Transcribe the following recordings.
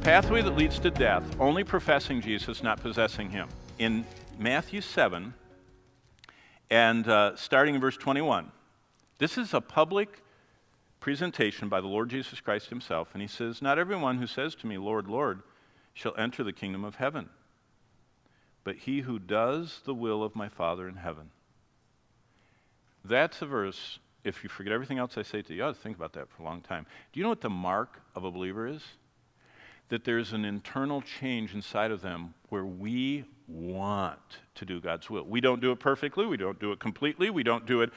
pathway that leads to death, only professing Jesus, not possessing him. In Matthew 7, and starting in verse 21, this is a public presentation by the Lord Jesus Christ himself, and he says, "Not everyone who says to me, 'Lord, Lord,' shall enter the kingdom of heaven, but he who does the will of my Father in heaven." That's a verse, if you forget everything else I say to you, you ought to think about that for a long time. Do you know what the mark of a believer is? That there's an internal change inside of them where we want to do God's will. We don't do it perfectly. We don't do it completely. We don't do it,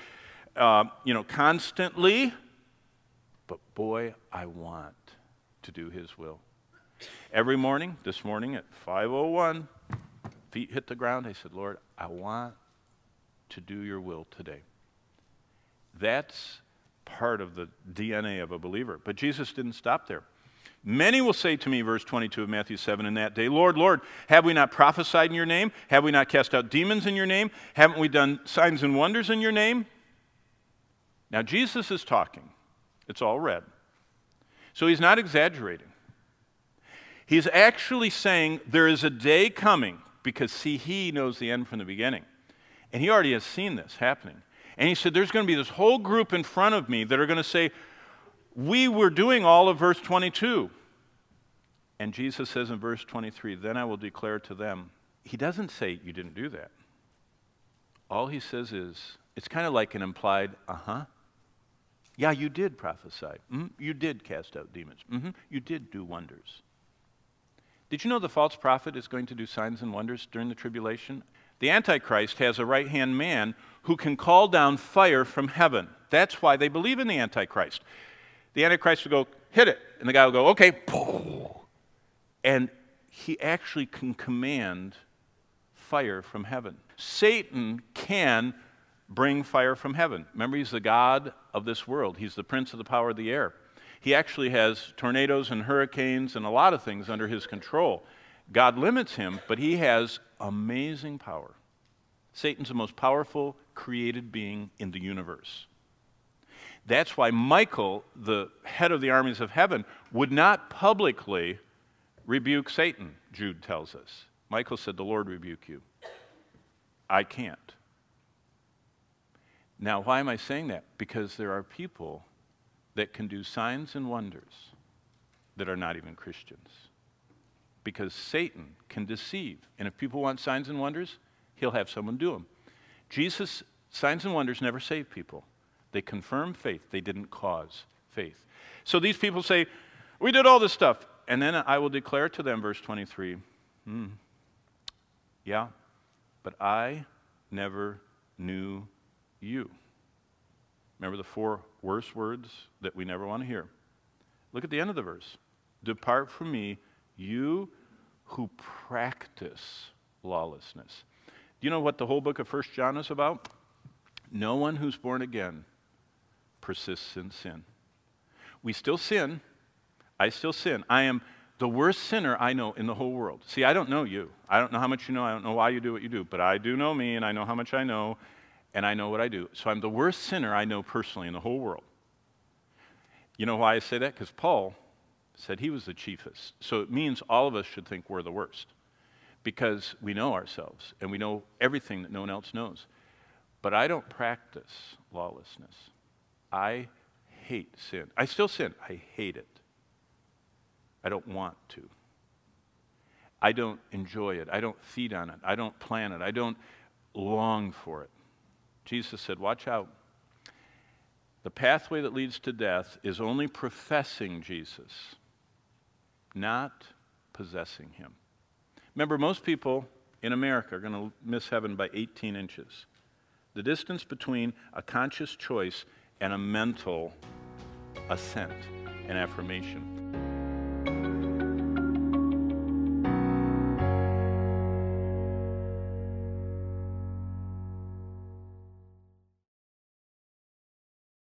constantly. But boy, I want to do his will. Every morning, this morning at 5:01, feet hit the ground, I said, "Lord, I want to do your will today." That's part of the DNA of a believer. But Jesus didn't stop there. "Many will say to me," verse 22 of Matthew 7, "in that day, 'Lord, Lord, have we not prophesied in your name? Have we not cast out demons in your name? Haven't we done signs and wonders in your name?'" Now, Jesus is talking. It's all red. So he's not exaggerating. He's actually saying there is a day coming, because, see, he knows the end from the beginning. And he already has seen this happening. And he said, there's going to be this whole group in front of me that are going to say, "We were doing all of verse 22. And Jesus says in verse 23, "Then I will declare to them." He doesn't say, "You didn't do that." All he says is, it's kind of like an implied, "Yeah, you did prophesy. You did cast out demons. You did do wonders." Did you know the false prophet is going to do signs and wonders during the tribulation? The Antichrist has a right-hand man who can call down fire from heaven. That's why they believe in the Antichrist. The Antichrist will go, "Hit it." And the guy will go, "Okay." And he actually can command fire from heaven. Satan can bring fire from heaven. Remember, he's the god of this world. He's the prince of the power of the air. He actually has tornadoes and hurricanes and a lot of things under his control. God limits him, but he has amazing power. Satan's the most powerful created being in the universe. That's why Michael, the head of the armies of heaven, would not publicly rebuke Satan, Jude tells us. Michael said, "The Lord rebuke you. I can't." Now, why am I saying that? Because there are people that can do signs and wonders that are not even Christians. Because Satan can deceive. And if people want signs and wonders, he'll have someone do them. Jesus, signs and wonders never save people. They confirm faith. They didn't cause faith. So these people say, "We did all this stuff." And then I will declare to them, verse 23, "Yeah, but I never knew you." Remember the four worst words that we never want to hear? Look at the end of the verse. "Depart from me, you who practice lawlessness." Do you know what the whole book of 1 John is about? No one who's born again persists in sin. We still sin. I still sin. I am the worst sinner I know in the whole world. See, I don't know you. I don't know how much you know. I don't know why you do what you do. But I do know me, and I know how much I know, and I know what I do. So I'm the worst sinner I know personally in the whole world. You know why I say that? Because Paul said he was the chiefest. So it means all of us should think we're the worst, because we know ourselves, and we know everything that no one else knows. But I don't practice lawlessness. I hate sin. I still sin. I hate it. I don't want to. I don't enjoy it. I don't feed on it. I don't plan it. I don't long for it. Jesus said, "Watch out. The pathway that leads to death is only professing Jesus, not possessing him." Remember, most people in America are going to miss heaven by 18 inches. The distance between a conscious choice and a mental assent and affirmation.